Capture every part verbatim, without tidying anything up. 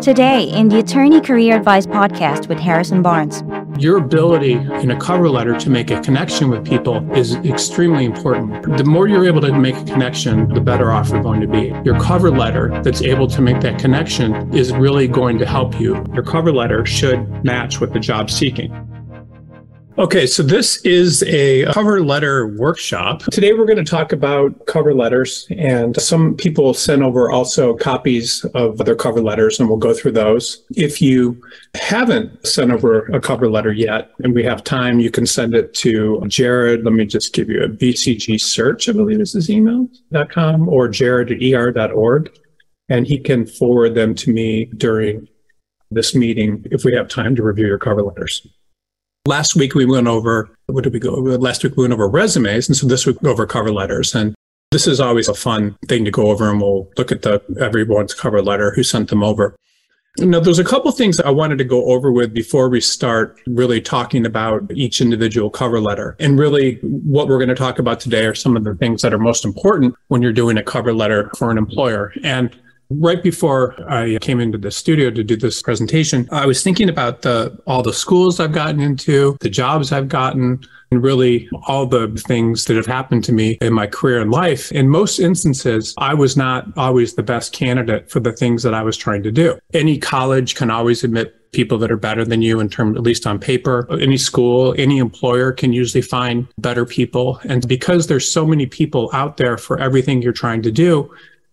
Today in the Attorney Career Advice Podcast with Harrison Barnes. Your ability in a cover letter to make a connection with people is extremely important. The more you're able to make a connection, the better off you're going to be. Your cover letter that's able to make that connection is really going to help you. Your cover letter should match what the job's seeking. Okay, so this is a cover letter workshop. Today we're going to talk about cover letters, and some people sent over also copies of their cover letters, and we'll go through those. If you haven't sent over a cover letter yet, and we have time, you can send it to Jared. Let me just give you a B C G search, I believe is his email, .com, or Jared at E R dot org, and he can forward them to me during this meeting if we have time to review your cover letters. Last week we went over, what did we go over? Last week we went over resumes, and so this week we go over cover letters. And this is always a fun thing to go over, and we'll look at the everyone's cover letter, who sent them over. Now, there's a couple things I wanted to go over with before we start really talking about each individual cover letter. And really what we're going to talk about today are some of the things that are most important when you're doing a cover letter for an employer. And right before I came into the studio to do this presentation, I was thinking about the, all the schools I've gotten into, the jobs I've gotten, and really all the things that have happened to me in my career and life. In most instances, I was not always the best candidate for the things that I was trying to do. Any college can always admit people that are better than you in terms, at least on paper. Any school, any employer can usually find better people. And because there's so many people out there for everything you're trying to do,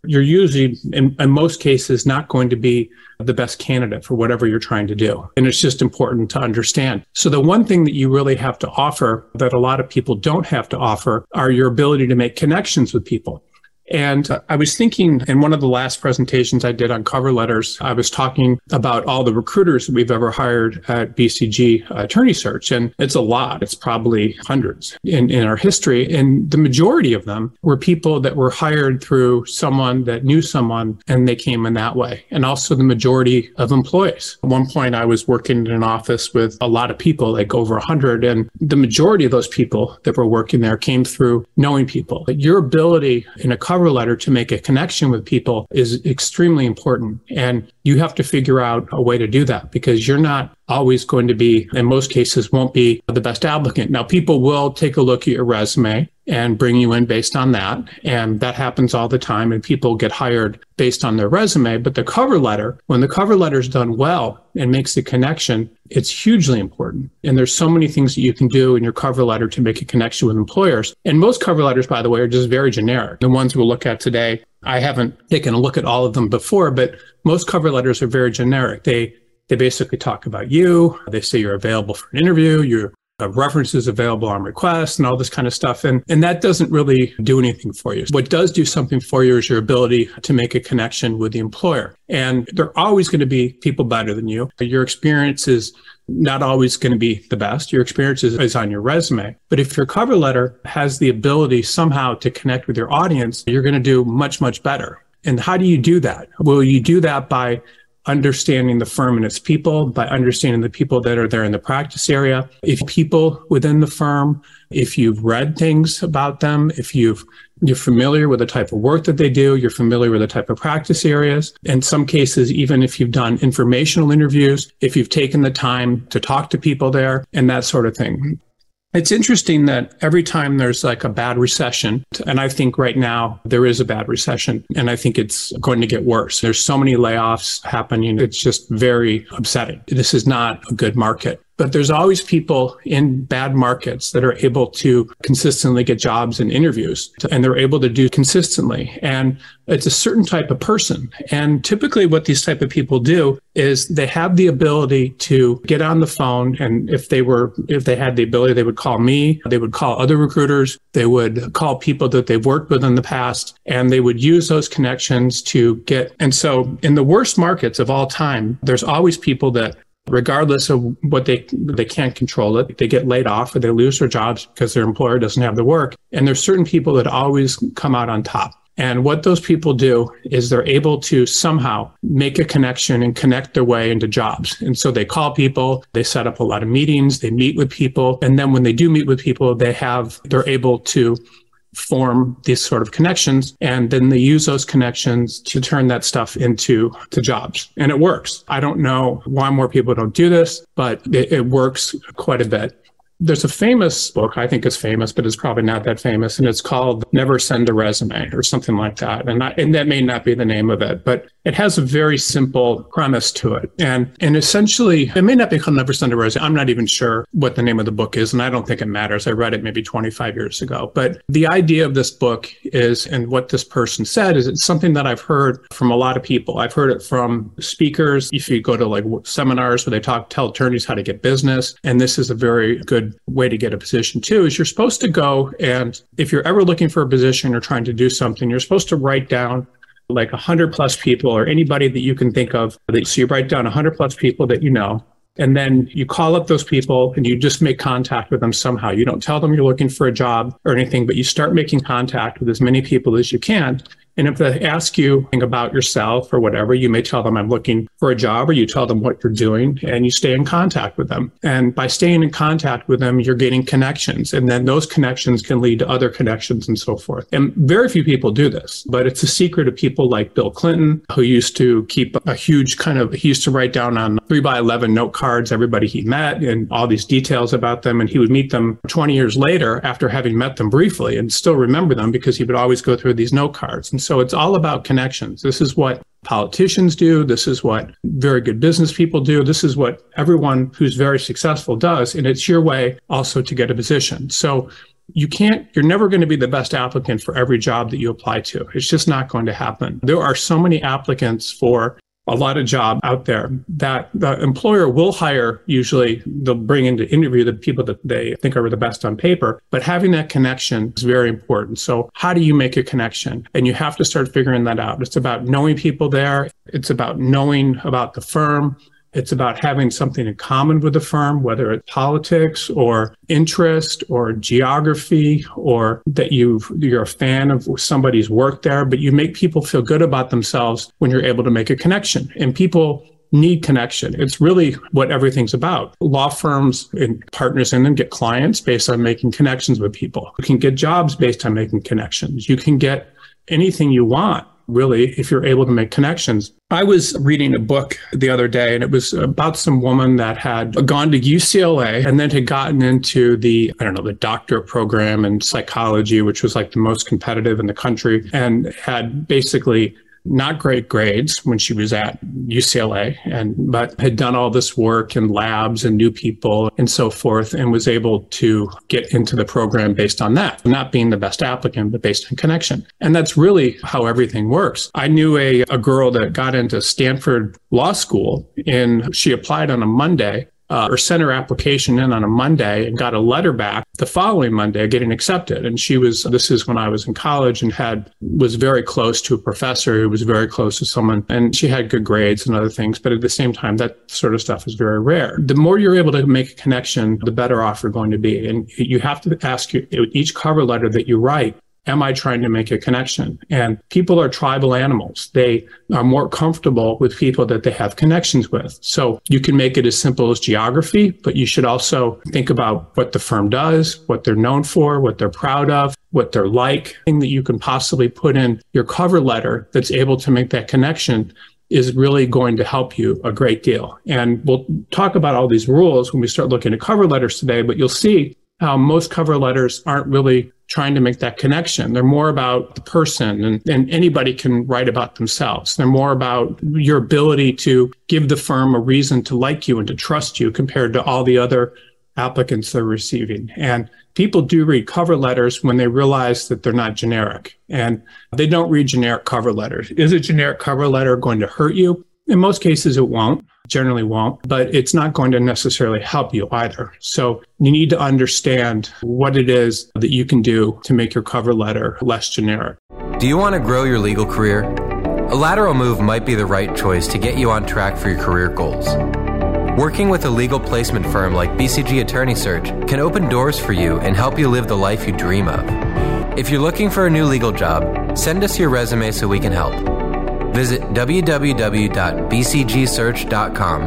you're usually, in, in most cases, not going to be the best candidate for whatever you're trying to do. And it's just important to understand. So the one thing that you really have to offer that a lot of people don't have to offer are your ability to make connections with people. And uh, I was thinking in one of the last presentations I did on cover letters, I was talking about all the recruiters that we've ever hired at B C G Attorney Search. And it's a lot. It's probably hundreds in, in our history. And the majority of them were people that were hired through someone that knew someone, and they came in that way. And also the majority of employees. At one point, I was working in an office with a lot of people, like over one hundred. And the majority of those people that were working there came through knowing people. Your ability in a cover cover letter to make a connection with people is extremely important. And you have to figure out a way to do that, because you're not always going to be, in most cases, won't be the best applicant. Now, people will take a look at your resume and bring you in based on that. And that happens all the time. And people get hired based on their resume. But the cover letter, when the cover letter is done well and makes the connection, it's hugely important. And there's so many things that you can do in your cover letter to make a connection with employers. And most cover letters, by the way, are just very generic. The ones we'll look at today, I haven't taken a look at all of them before, but most cover letters are very generic. They they basically talk about you. They say you're available for an interview. You're Uh, references available on request and all this kind of stuff. And, and that doesn't really do anything for you. What does do something for you is your ability to make a connection with the employer. And there are always going to be people better than you. Your experience is not always going to be the best. Your experience is, is on your resume. But if your cover letter has the ability somehow to connect with your audience, you're going to do much, much better. And how do you do that? Well, you do that by understanding the firm and its people, by understanding the people that are there in the practice area. If people within the firm, if you've read things about them, if you've, you're familiar with the type of work that they do, you're familiar with the type of practice areas. In some cases, even if you've done informational interviews, if you've taken the time to talk to people there and that sort of thing. It's interesting that every time there's like a bad recession, and I think right now there is a bad recession, and I think it's going to get worse. There's so many layoffs happening. It's just very upsetting. This is not a good market. But there's always people in bad markets that are able to consistently get jobs and interviews, and they're able to do consistently. And it's a certain type of person. And typically what these type of people do is they have the ability to get on the phone. And if they were, if they had the ability, they would call me, they would call other recruiters, they would call people that they've worked with in the past, and they would use those connections to get. And so in the worst markets of all time, there's always people that, regardless of what they, they can't control it. They get laid off or they lose their jobs because their employer doesn't have the work. And there's certain people that always come out on top. And what those people do is they're able to somehow make a connection and connect their way into jobs. And so they call people, they set up a lot of meetings, they meet with people. And then when they do meet with people, they have, they're able to form these sort of connections, and then they use those connections to turn that stuff into to jobs. And it works. I don't know why more people don't do this, but it, it works quite a bit. There's a famous book, I think it's famous, but it's probably not that famous, and it's called Never Send a Resume or something like that. And I, and that may not be the name of it, but it has a very simple premise to it. And and essentially, it may not be called Never Send a Resume. I'm not even sure what the name of the book is, and I don't think it matters. I read it maybe twenty-five years ago. But the idea of this book is, and what this person said, is it's something that I've heard from a lot of people. I've heard it from speakers. If you go to like seminars where they talk, tell attorneys how to get business, and this is a very good way to get a position too, is you're supposed to go, and if you're ever looking for a position or trying to do something, you're supposed to write down like one hundred plus people or anybody that you can think of. So you write down one hundred plus people that you know, and then you call up those people and you just make contact with them somehow. You don't tell them you're looking for a job or anything, but you start making contact with as many people as you can. And if they ask you about yourself or whatever, you may tell them, I'm looking for a job, or you tell them what you're doing, and you stay in contact with them. And by staying in contact with them, you're getting connections. And then those connections can lead to other connections and so forth. And very few people do this, but it's a secret of people like Bill Clinton, who used to keep a huge kind of, he used to write down on three by eleven note cards everybody he met and all these details about them. And he would meet them twenty years later after having met them briefly and still remember them because he would always go through these note cards. And so it's all about connections. This is what politicians do. This is what very good business people do. This is what everyone who's very successful does. And it's your way also to get a position. So you can't, you're never going to be the best applicant for every job that you apply to. It's just not going to happen. There are so many applicants for a lot of jobs out there that the employer will hire. Usually they'll bring in to interview the people that they think are the best on paper, but having that connection is very important. So how do you make a connection? And you have to start figuring that out. It's about knowing people there. It's about knowing about the firm. It's about having something in common with the firm, whether it's politics or interest or geography, or that you've, you're a fan of somebody's work there, but you make people feel good about themselves when you're able to make a connection. And people need connection. It's really what everything's about. Law firms and partners in them get clients based on making connections with people. You can get jobs based on making connections. You can get anything you want, really, if you're able to make connections. I was reading a book the other day, and it was about some woman that had gone to U C L A and then had gotten into the, I don't know, the doctorate program in psychology, which was like the most competitive in the country, and had basically not great grades when she was at U C L A, and but had done all this work and labs and new people and so forth, and was able to get into the program based on that, not being the best applicant, but based on connection. And that's really how everything works. I knew a, a girl that got into Stanford Law School, and she applied on a Monday, Uh, or sent her application in on a Monday and got a letter back the following Monday getting accepted. And she was, this is when I was in college, and had, was very close to a professor who was very close to someone, and she had good grades and other things. But at the same time, that sort of stuff is very rare. The more you're able to make a connection, the better off you're going to be. And you have to ask you, each cover letter that you write, am I trying to make a connection? And people are tribal animals. They are more comfortable with people that they have connections with. So you can make it as simple as geography, but you should also think about what the firm does, what they're known for, what they're proud of, what they're like. Thing that you can possibly put in your cover letter that's able to make that connection is really going to help you a great deal. And we'll talk about all these rules when we start looking at cover letters today, but you'll see how most cover letters aren't really trying to make that connection. They're more about the person, and, and anybody can write about themselves. They're more about your ability to give the firm a reason to like you and to trust you compared to all the other applicants they're receiving. And people do read cover letters when they realize that they're not generic, and they don't read generic cover letters. Is a generic cover letter going to hurt you? In most cases, it won't, generally won't, but it's not going to necessarily help you either. So you need to understand what it is that you can do to make your cover letter less generic. Do you want to grow your legal career? A lateral move might be the right choice to get you on track for your career goals. Working with a legal placement firm like B C G Attorney Search can open doors for you and help you live the life you dream of. If you're looking for a new legal job, send us your resume so we can help. Visit w w w dot b c g search dot com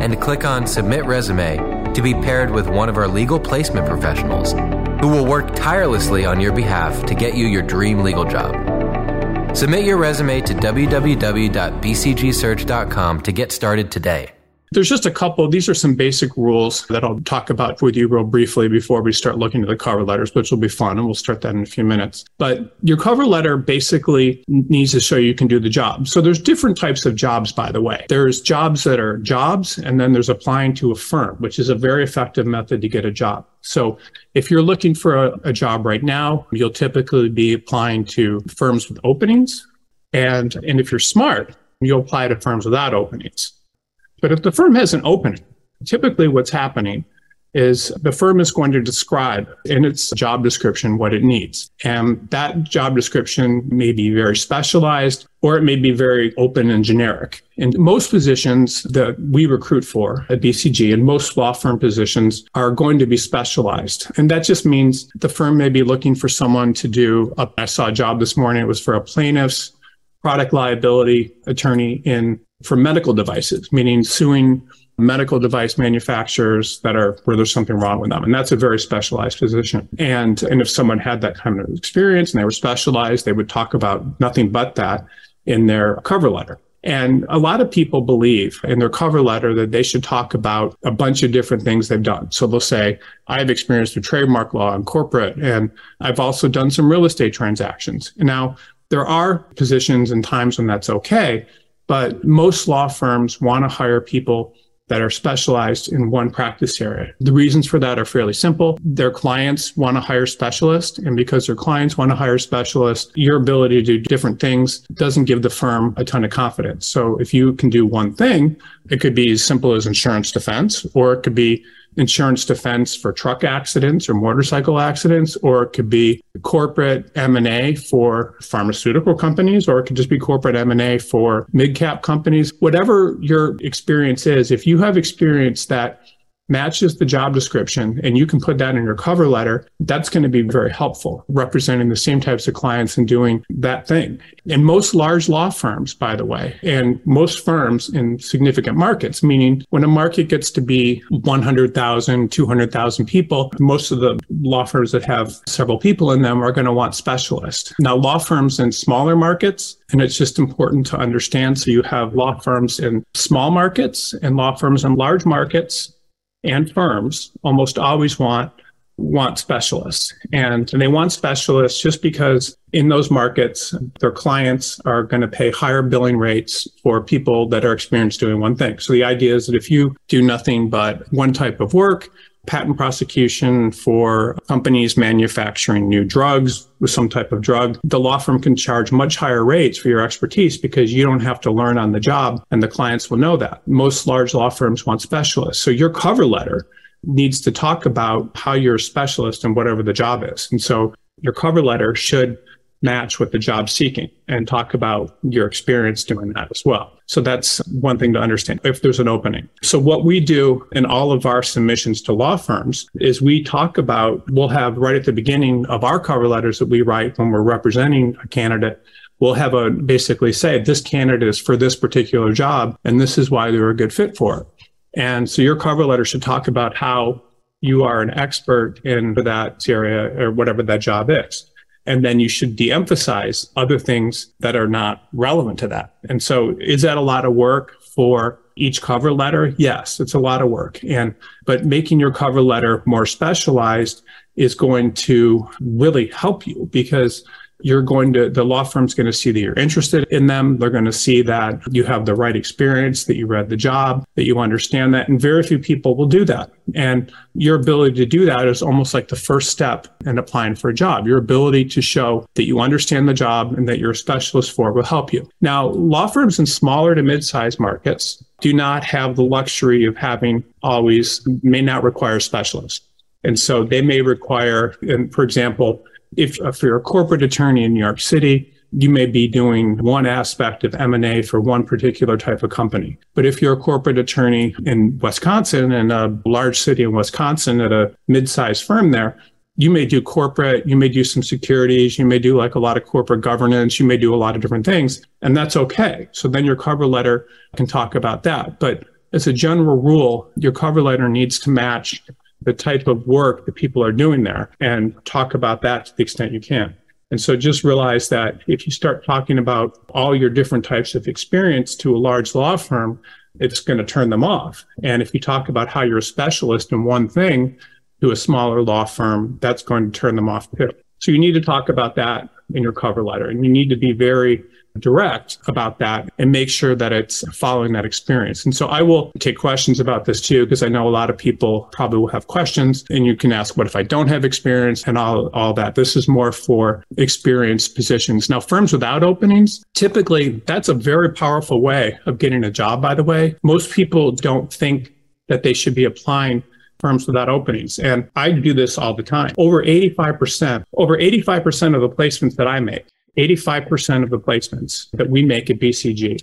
and click on Submit Resume to be paired with one of our legal placement professionals. who will work tirelessly on your behalf to get you your dream legal job. Submit your resume to w w w dot b c g search dot com to get started today. There's just a couple. These are some basic rules that I'll talk about with you real briefly before we start looking at the cover letters, which will be fun. And we'll start that in a few minutes. But your cover letter basically needs to show you can do the job. So there's different types of jobs, by the way. There's jobs that are jobs, and then there's applying to a firm, which is a very effective method to get a job. So if you're looking for a, a job right now, you'll typically be applying to firms with openings. And, and if you're smart, you'll apply to firms without openings. But if the firm has an opening, typically what's happening is the firm is going to describe in its job description what it needs. And that job description may be very specialized, or it may be very open and generic. And most positions that we recruit for at B C G and most law firm positions are going to be specialized. And that just means the firm may be looking for someone to do, a, I saw a job this morning, it was for a plaintiff's product liability attorney in for medical devices, meaning suing medical device manufacturers that are where there's something wrong with them. And that's a very specialized position. And, and if someone had that kind of experience and they were specialized, they would talk about nothing but that in their cover letter. And a lot of people believe in their cover letter that they should talk about a bunch of different things they've done. So they'll say, I have experience with trademark law and corporate, and I've also done some real estate transactions. Now, there are positions and times when that's okay, but most law firms want to hire people that are specialized in one practice area. The reasons for that are fairly simple. Their clients want to hire specialists, and because their clients want to hire specialists, your ability to do different things doesn't give the firm a ton of confidence. So if you can do one thing, it could be as simple as insurance defense, or it could be insurance defense for truck accidents or motorcycle accidents, or it could be corporate M and A for pharmaceutical companies, or it could just be corporate M and A for mid-cap companies. Whatever your experience is, if you have experience that matches the job description and you can put that in your cover letter, that's going to be very helpful, representing the same types of clients and doing that thing. And most large law firms, by the way, and most firms in significant markets, meaning when a market gets to be one hundred thousand, two hundred thousand people, most of the law firms that have several people in them are going to want specialists. Now, law firms in smaller markets, and it's just important to understand, so you have law firms in small markets and law firms in large markets, and firms almost always want want specialists. And they want specialists just because in those markets, their clients are going to pay higher billing rates for people that are experienced doing one thing. So the idea is that if you do nothing but one type of work, patent prosecution for companies manufacturing new drugs with some type of drug, the law firm can charge much higher rates for your expertise because you don't have to learn on the job, and the clients will know that. Most large law firms want specialists. So your cover letter needs to talk about how you're a specialist in whatever the job is. And so your cover letter should match what the job's seeking and talk about your experience doing that as well. So that's one thing to understand if there's an opening. So what we do in all of our submissions to law firms is we talk about, we'll have right at the beginning of our cover letters that we write when we're representing a candidate, we'll have a basically say, this candidate is for this particular job, and this is why they're a good fit for it. And so your cover letter should talk about how you are an expert in that area or whatever that job is. And then you should de-emphasize other things that are not relevant to that. And so is that a lot of work for each cover letter? Yes, it's a lot of work. And but making your cover letter more specialized is going to really help you, because you're going to, the law firm's going to see that you're interested in them. They're going to see that you have the right experience, that you read the job, that you understand that. And very few people will do that. And your ability to do that is almost like the first step in applying for a job. Your ability to show that you understand the job and that you're a specialist for it will help you. Now, law firms in smaller to mid-sized markets do not have the luxury of having always, may not require specialists. And so they may require, and for example, If, if you're a corporate attorney in New York City, you may be doing one aspect of M and A for one particular type of company. But if you're a corporate attorney in Wisconsin, in a large city in Wisconsin at a mid-sized firm there, you may do corporate, you may do some securities, you may do like a lot of corporate governance, you may do a lot of different things, and that's okay. So then your cover letter can talk about that. But as a general rule, your cover letter needs to match the type of work that people are doing there and talk about that to the extent you can. And so just realize that if you start talking about all your different types of experience to a large law firm, it's going to turn them off. And if you talk about how you're a specialist in one thing to a smaller law firm, that's going to turn them off too. So you need to talk about that in your cover letter, and you need to be very direct about that and make sure that it's following that experience. And so I will take questions about this too, because I know a lot of people probably will have questions, and you can ask, what if I don't have experience and all, all that. This is more for experienced positions. Now, firms without openings, typically that's a very powerful way of getting a job, by the way. Most people don't think that they should be applying firms without openings. And I do this all the time. Over eighty-five percent, over eighty-five percent of the placements that I make, eighty-five percent of the placements that we make at B C G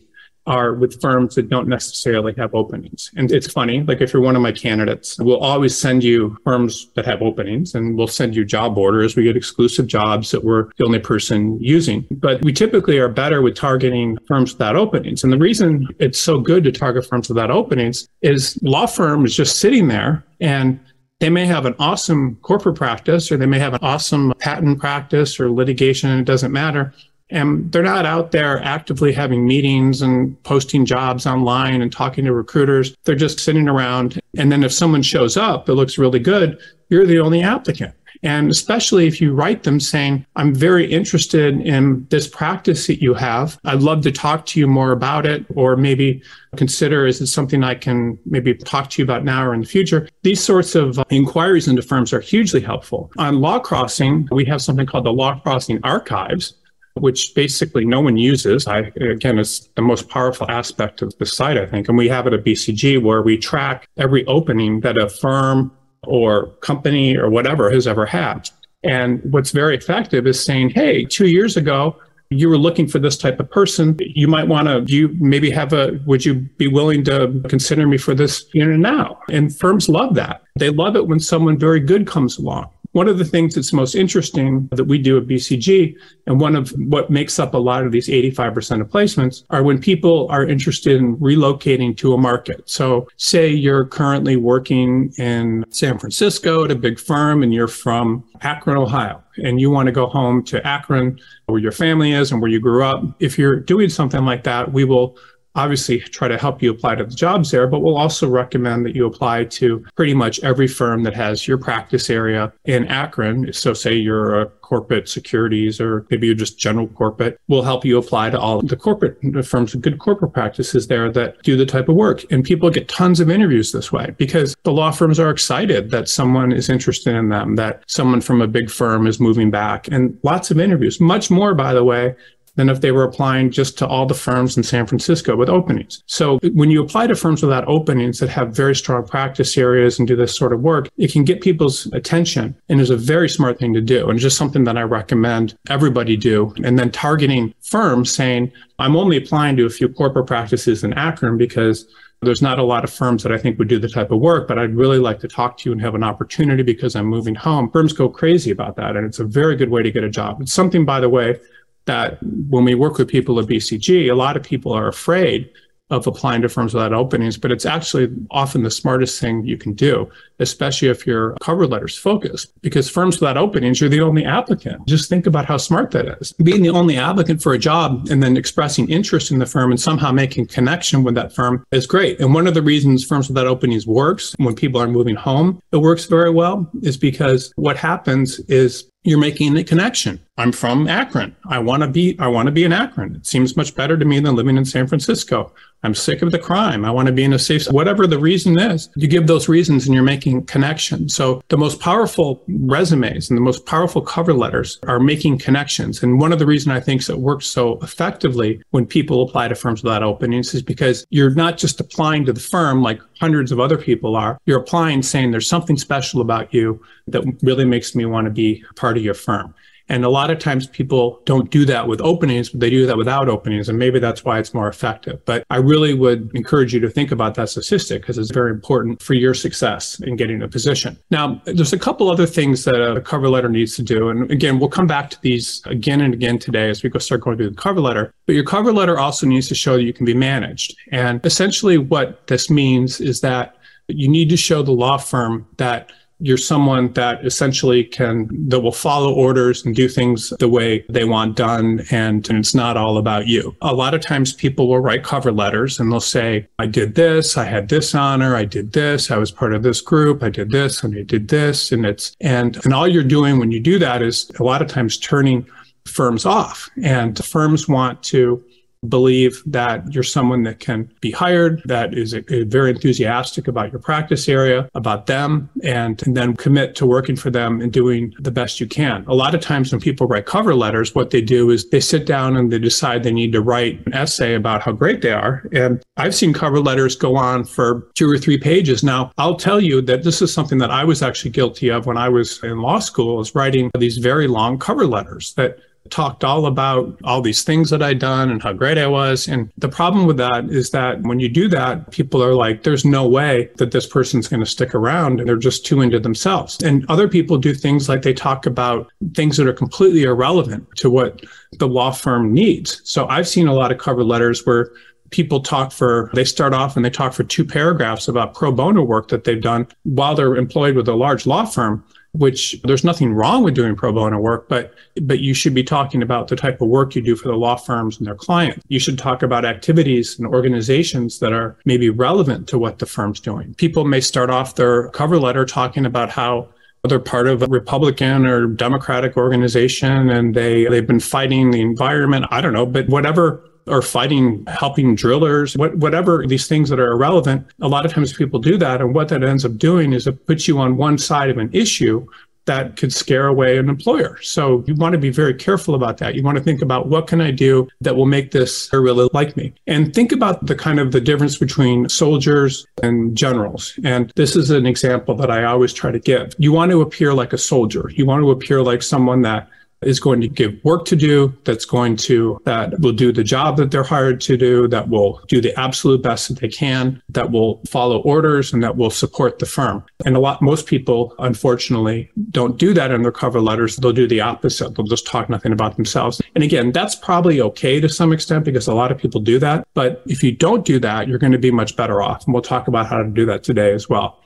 are with firms that don't necessarily have openings. And it's funny, like if you're one of my candidates, we'll always send you firms that have openings, and we'll send you job orders. We get exclusive jobs that we're the only person using. But we typically are better with targeting firms without openings. And the reason it's so good to target firms without openings is law firm is just sitting there, and they may have an awesome corporate practice, or they may have an awesome patent practice or litigation, and it doesn't matter. And they're not out there actively having meetings and posting jobs online and talking to recruiters. They're just sitting around. And then if someone shows up that looks really good, you're the only applicant. And especially if you write them saying, I'm very interested in this practice that you have. I'd love to talk to you more about it, or maybe consider, is it something I can maybe talk to you about now or in the future? These sorts of inquiries into firms are hugely helpful. On Law Crossing, we have something called the Law Crossing Archives, which basically no one uses. I, again, it's the most powerful aspect of the site, I think. And we have it at B C G, where we track every opening that a firm or company or whatever has ever had. And what's very effective is saying, hey, two years ago, you were looking for this type of person. You might want to, you maybe have a, would you be willing to consider me for this, you know, now? And firms love that. They love it when someone very good comes along. One of the things that's most interesting that we do at B C G, and one of what makes up a lot of these eighty-five percent of placements, are when people are interested in relocating to a market. So say you're currently working in San Francisco at a big firm, and you're from Akron, Ohio, and you want to go home to Akron, where your family is and where you grew up. If you're doing something like that, we will obviously try to help you apply to the jobs there, but we'll also recommend that you apply to pretty much every firm that has your practice area in Akron. So say you're a corporate securities, or maybe you're just general corporate. We'll help you apply to all the corporate firms with good corporate practices there that do the type of work. And people get tons of interviews this way, because the law firms are excited that someone is interested in them, that someone from a big firm is moving back, and lots of interviews, much more, by the way, than if they were applying just to all the firms in San Francisco with openings. So when you apply to firms without openings that have very strong practice areas and do this sort of work, it can get people's attention, and is a very smart thing to do. And just something that I recommend everybody do. And then targeting firms saying, I'm only applying to a few corporate practices in Akron because there's not a lot of firms that I think would do the type of work, but I'd really like to talk to you and have an opportunity because I'm moving home. Firms go crazy about that. And it's a very good way to get a job. It's something, by the way, that when we work with people at B C G, a lot of people are afraid of applying to firms without openings, but it's actually often the smartest thing you can do, especially if your cover letter's focused, because firms without openings, you're the only applicant. Just think about how smart that is. Being the only applicant for a job and then expressing interest in the firm and somehow making connection with that firm is great. And one of the reasons firms without openings works when people are moving home, it works very well, is because what happens is you're making a connection. I'm from Akron. I want to be, I want to be in Akron. It seems much better to me than living in San Francisco. I'm sick of the crime. I want to be in a safe, whatever the reason is. You give those reasons and you're making connections. So the most powerful resumes and the most powerful cover letters are making connections. And one of the reasons I think that works so effectively when people apply to firms without openings is because you're not just applying to the firm like hundreds of other people are. You're applying saying there's something special about you that really makes me want to be part of your firm. And a lot of times people don't do that with openings, but they do that without openings. And maybe that's why it's more effective. But I really would encourage you to think about that statistic, because it's very important for your success in getting a position. Now, there's a couple other things that a cover letter needs to do. And again, we'll come back to these again and again today as we go start going through the cover letter. But your cover letter also needs to show that you can be managed. And essentially what this means is that you need to show the law firm that you're someone that essentially can, that will follow orders and do things the way they want done. And, and it's not all about you. A lot of times people will write cover letters and they'll say, I did this, I had this honor, I did this, I was part of this group, I did this, and I did this. And it's, and, and all you're doing when you do that is a lot of times turning firms off, and firms want to believe that you're someone that can be hired, that is a, a very enthusiastic about your practice area, about them, and, and then commit to working for them and doing the best you can. A lot of times when people write cover letters, what they do is they sit down and they decide they need to write an essay about how great they are. And I've seen cover letters go on for two or three pages. Now, I'll tell you that this is something that I was actually guilty of when I was in law school, is writing these very long cover letters that talked all about all these things that I'd done and how great I was. And the problem with that is that when you do that, people are like, there's no way that this person's going to stick around, and they're just too into themselves. And other people do things like they talk about things that are completely irrelevant to what the law firm needs. So I've seen a lot of cover letters where people talk for, they start off and they talk for two paragraphs about pro bono work that they've done while they're employed with a large law firm, which there's nothing wrong with doing pro bono work, but but you should be talking about the type of work you do for the law firms and their clients. You should talk about activities and organizations that are maybe relevant to what the firm's doing. People may start off their cover letter talking about how they're part of a Republican or Democratic organization and they, they've been fighting the environment, I don't know, but whatever, or fighting, helping drillers, what, whatever these things that are irrelevant. A lot of times people do that. And what that ends up doing is it puts you on one side of an issue that could scare away an employer. So you want to be very careful about that. You want to think about, what can I do that will make this really like me? And think about the kind of the difference between soldiers and generals. And this is an example that I always try to give. You want to appear like a soldier. You want to appear like someone that is going to give work to do, that's going to, that will do the job that they're hired to do, that will do the absolute best that they can, that will follow orders, and that will support the firm. And a lot, most people, unfortunately, don't do that in their cover letters. They'll do the opposite. They'll just talk nothing about themselves. And again, that's probably okay to some extent because a lot of people do that. But if you don't do that, you're going to be much better off. And we'll talk about how to do that today as well.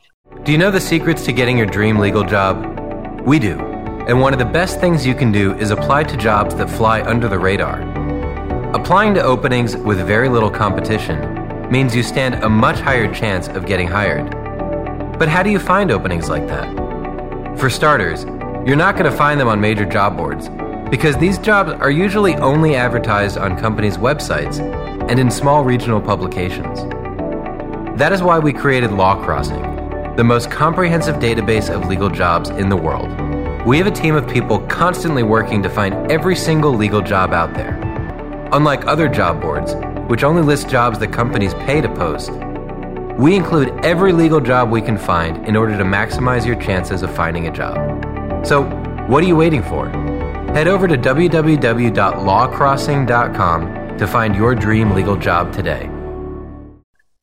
Do you know the secrets to getting your dream legal job? We do. And one of the best things you can do is apply to jobs that fly under the radar. Applying to openings with very little competition means you stand a much higher chance of getting hired. But how do you find openings like that? For starters, you're not going to find them on major job boards, because these jobs are usually only advertised on companies' websites and in small regional publications. That is why we created Law Crossing, the most comprehensive database of legal jobs in the world. We have a team of people constantly working to find every single legal job out there. Unlike other job boards, which only list jobs that companies pay to post, we include every legal job we can find in order to maximize your chances of finding a job. So, what are you waiting for? Head over to w w w dot law crossing dot com to find your dream legal job today.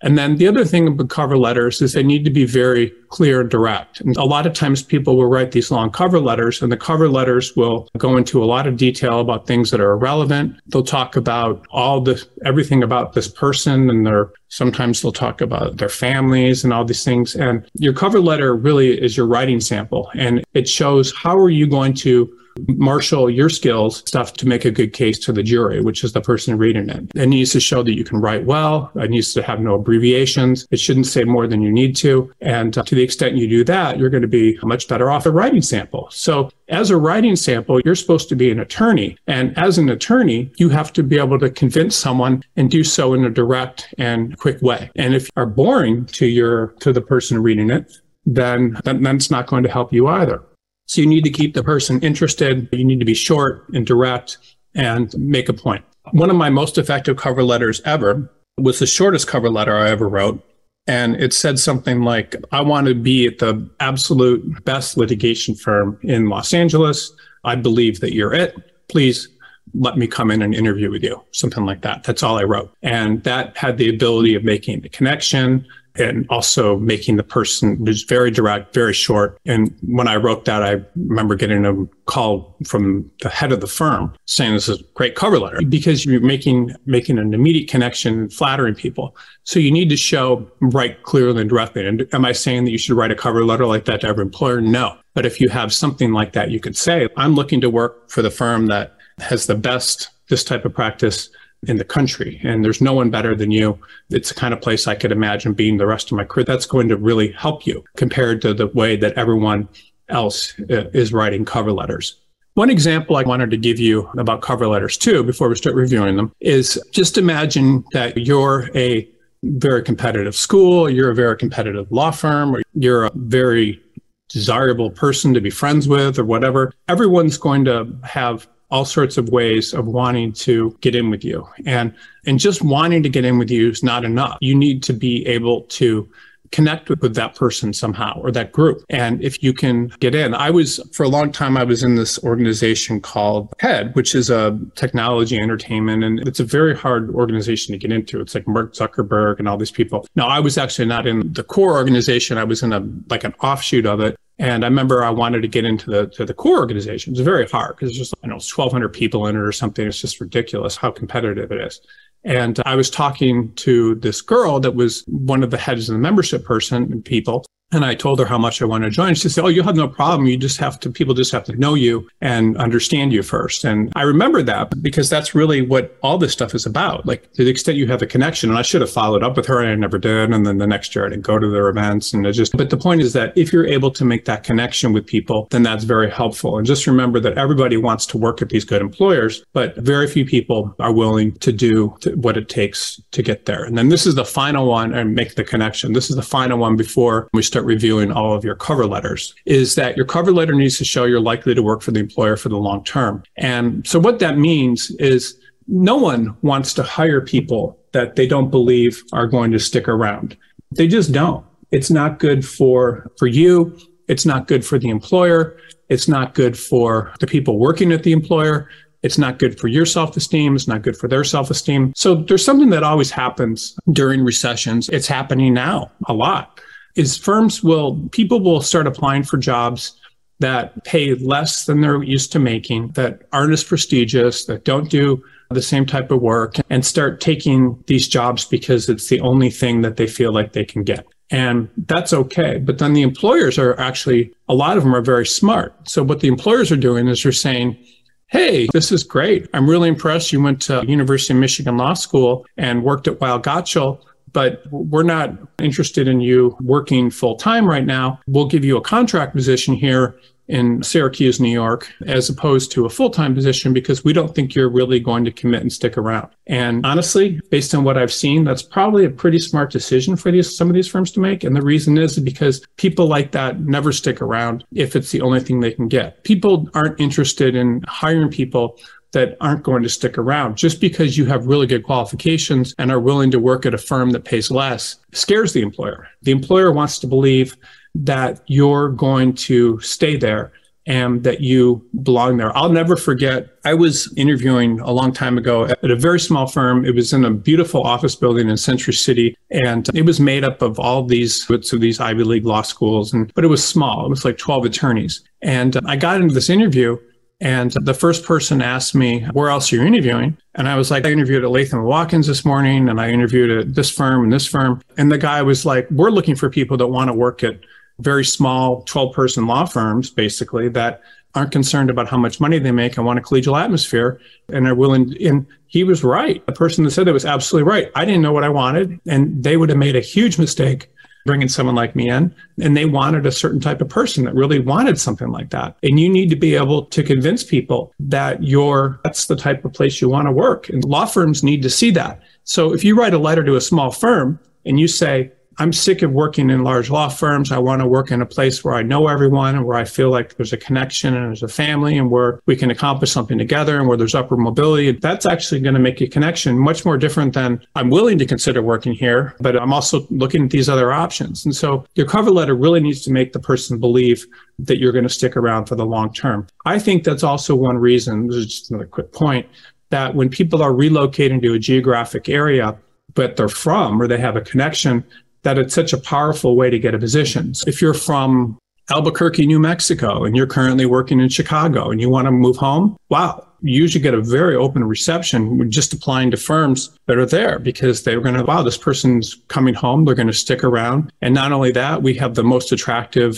And then the other thing about cover letters is they need to be very clear and direct. And a lot of times people will write these long cover letters, and the cover letters will go into a lot of detail about things that are irrelevant. They'll talk about all the, everything about this person, and their, sometimes they'll talk about their families and all these things. And your cover letter really is your writing sample, and it shows how are you going to marshal your skills stuff to make a good case to the jury, which is the person reading it. It needs to show that you can write well. It needs to have no abbreviations. It shouldn't say more than you need to. And to the extent you do that, you're going to be much better off a writing sample. So as a writing sample, you're supposed to be an attorney. And as an attorney, you have to be able to convince someone and do so in a direct and quick way. And if you are boring to your, to the person reading it, then, then that's not going to help you either. So you need to keep the person interested. You need to be short and direct and make a point. One of my most effective cover letters ever was the shortest cover letter I ever wrote. And it said something like, I want to be at the absolute best litigation firm in Los Angeles. I believe that you're it. Please let me come in and interview with you. Something like that. That's all I wrote. And that had the ability of making the connection. and also making the person who's very direct, very short. And when I wrote that, I remember getting a call from the head of the firm saying this is a great cover letter because you're making making an immediate connection, flattering people. So you need to show, write clearly and directly. And am I saying that you should write a cover letter like that to every employer? No. But if you have something like that, you could say, I'm looking to work for the firm that has the best, this type of practice in the country, and there's no one better than you. It's the kind of place I could imagine being the rest of my career. That's going to really help you compared to the way that everyone else is writing cover letters. One example I wanted to give you about cover letters too, before we start reviewing them, is just imagine that you're a very competitive school, you're a very competitive law firm, or you're a very desirable person to be friends with or whatever. Everyone's going to have all sorts of ways of wanting to get in with you. And, and just wanting to get in with you is not enough. You need to be able to connect with, with that person somehow, or that group. And if you can get in, I was, for a long time, I was in this organization called Head, which is a technology entertainment. And it's a very hard organization to get into. It's like Mark Zuckerberg and all these people. Now, I was actually not in the core organization. I was in a like an offshoot of it. And I remember I wanted to get into the to the core organization. It's very hard because it's just, I know, it's twelve hundred people in it or something. It's just ridiculous how competitive it is. And I was talking to this girl that was one of the heads of the membership person and people. And I told her how much I wanted to join. She said, oh, you'll have no problem. You just have to, people just have to know you and understand you first. And I remember that because that's really what all this stuff is about. Like, to the extent you have a connection, and I should have followed up with her and I never did. And then the next year I didn't go to their events and it just, but the point is that if you're able to make that connection with people, then that's very helpful. And just remember that everybody wants to work at these good employers, but very few people are willing to do what it takes to get there. And then this is the final one, and make the connection. This is the final one before we start reviewing all of your cover letters, is that your cover letter needs to show you're likely to work for the employer for the long term. And so what that means is no one wants to hire people that they don't believe are going to stick around. They just don't. It's not good for, for you. It's not good for the employer. It's not good for the people working at the employer. It's not good for your self-esteem. It's not good for their self-esteem. So there's something that always happens during recessions. It's happening now a lot. Is firms will, people will start applying for jobs that pay less than they're used to making, that aren't as prestigious, that don't do the same type of work, and start taking these jobs because it's the only thing that they feel like they can get. And that's okay. But then the employers are actually, a lot of them are very smart. So what the employers are doing is they're saying, hey, this is great. I'm really impressed you went to University of Michigan Law School and worked at Weil Gottschall, but we're not interested in you working full-time right now. We'll give you a contract position here in Syracuse, New York, as opposed to a full-time position because we don't think you're really going to commit and stick around. And honestly, based on what I've seen, that's probably a pretty smart decision for these, some of these firms to make. And the reason is because people like that never stick around if it's the only thing they can get. People aren't interested in hiring people that aren't going to stick around. Just because you have really good qualifications and are willing to work at a firm that pays less scares the employer. The employer wants to believe that you're going to stay there and that you belong there. I'll never forget, I was interviewing a long time ago at a very small firm. It was in a beautiful office building in Century City, and it was made up of all these of these Ivy League law schools, and but it was small. It was like twelve attorneys. And I got into this interview, and the first person asked me, where else are you interviewing? And I was like, I interviewed at Latham Watkins this morning, and I interviewed at this firm and this firm. And the guy was like, we're looking for people that want to work at very small twelve-person law firms, basically, that aren't concerned about how much money they make and want a collegial atmosphere and are willing. And he was right. The person that said that was absolutely right. I didn't know what I wanted, and they would have made a huge mistake bringing someone like me in, and they wanted a certain type of person that really wanted something like that. And you need to be able to convince people that you're, that's the type of place you want to work. And law firms need to see that. So if you write a letter to a small firm and you say, I'm sick of working in large law firms. I want to work in a place where I know everyone and where I feel like there's a connection and there's a family and where we can accomplish something together and where there's upward mobility. That's actually going to make a connection much more different than I'm willing to consider working here, but I'm also looking at these other options. And so your cover letter really needs to make the person believe that you're going to stick around for the long term. I think that's also one reason, this is just another quick point, that when people are relocating to a geographic area, but they're from or they have a connection, that it's such a powerful way to get a position. So if you're from Albuquerque, New Mexico, and you're currently working in Chicago and you want to move home, wow, you usually get a very open reception when just applying to firms that are there, because they're going to, wow, this person's coming home, they're going to stick around. And not only that, we have the most attractive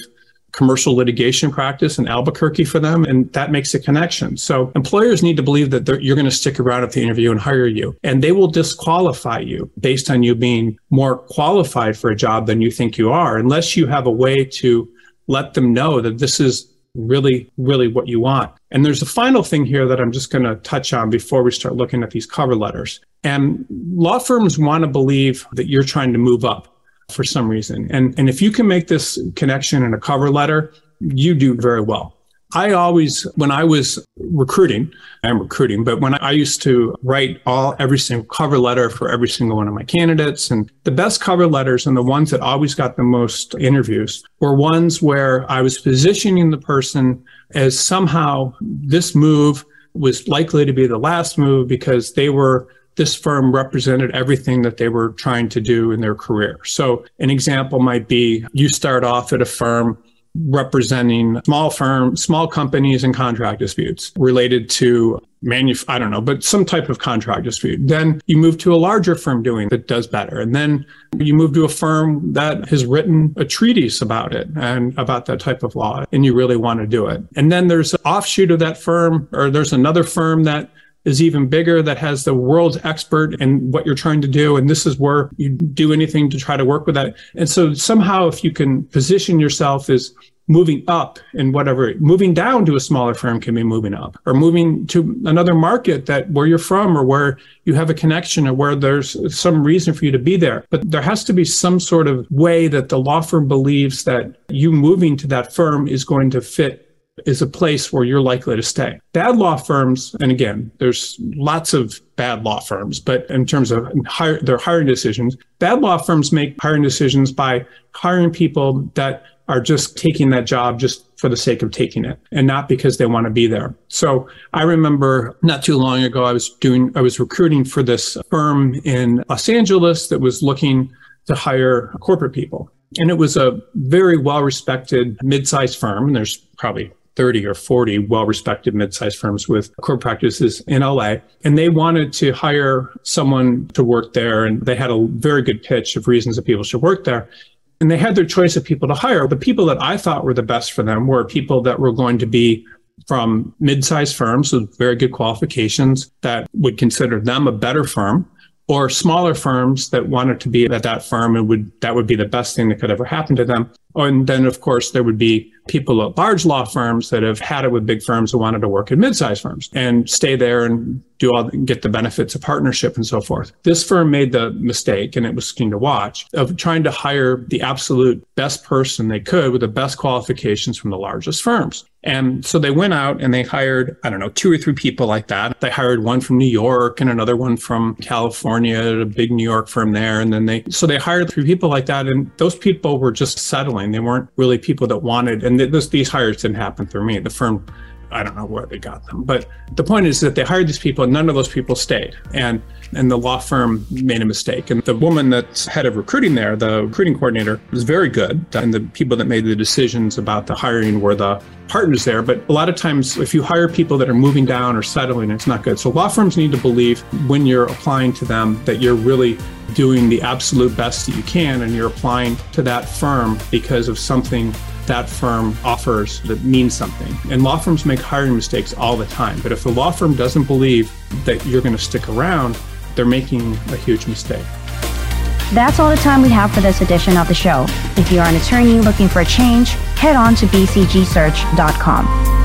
commercial litigation practice in Albuquerque for them, and that makes a connection. So employers need to believe that you're going to stick around at the interview and hire you, and they will disqualify you based on you being more qualified for a job than you think you are, unless you have a way to let them know that this is really, really what you want. And there's a final thing here that I'm just going to touch on before we start looking at these cover letters. And law firms want to believe that you're trying to move up for some reason. And, and if you can make this connection in a cover letter, you do very well. I always, when I was recruiting, I'm recruiting, but when I, I used to write all every single cover letter for every single one of my candidates, and the best cover letters and the ones that always got the most interviews were ones where I was positioning the person as somehow this move was likely to be the last move because they were, this firm represented everything that they were trying to do in their career. So an example might be you start off at a firm representing small firm, small companies and contract disputes related to manuf- I don't know, but some type of contract dispute. Then you move to a larger firm doing that does better. And then you move to a firm that has written a treatise about it and about that type of law, and you really want to do it. And then there's an offshoot of that firm, or there's another firm that is even bigger that has the world's expert in what you're trying to do. And this is where you do anything to try to work with that. And so somehow if you can position yourself as moving up in whatever, moving down to a smaller firm can be moving up, or moving to another market that where you're from or where you have a connection or where there's some reason for you to be there. But there has to be some sort of way that the law firm believes that you moving to that firm is going to fit, is a place where you're likely to stay. Bad law firms, and again, there's lots of bad law firms, but in terms of hire, their hiring decisions, bad law firms make hiring decisions by hiring people that are just taking that job just for the sake of taking it and not because they want to be there. So I remember not too long ago, I was doing, I was recruiting for this firm in Los Angeles that was looking to hire corporate people. And it was a very well-respected mid-sized firm. And there's probably thirty or forty well-respected mid-sized firms with corporate practices in L A. And they wanted to hire someone to work there. And they had a very good pitch of reasons that people should work there. And they had their choice of people to hire. The people that I thought were the best for them were people that were going to be from mid-sized firms with very good qualifications that would consider them a better firm, or smaller firms that wanted to be at that firm and would, that would be the best thing that could ever happen to them. And then, of course, there would be people at large law firms that have had it with big firms and wanted to work at mid-sized firms and stay there and do all, get the benefits of partnership and so forth. This firm made the mistake, and it was keen to watch, of trying to hire the absolute best person they could with the best qualifications from the largest firms. And so they went out and they hired, I don't know, two or three people like that. They hired one from New York and another one from California, a big New York firm there. And then they, so they hired three people like that. And those people were just settling. They weren't really people that wanted, and this, these hires didn't happen through me. The firm, I don't know where they got them. But the point is that they hired these people and none of those people stayed. And and the law firm made a mistake. And the woman that's head of recruiting there, the recruiting coordinator, was very good. And the people that made the decisions about the hiring were the partners there. But a lot of times, if you hire people that are moving down or settling, it's not good. So law firms need to believe when you're applying to them that you're really doing the absolute best that you can, and you're applying to that firm because of something that firm offers that means something. And law firms make hiring mistakes all the time. But if the law firm doesn't believe that you're going to stick around, they're making a huge mistake. That's all the time we have for this edition of the show. If you're an attorney looking for a change, head on to b c g search dot com.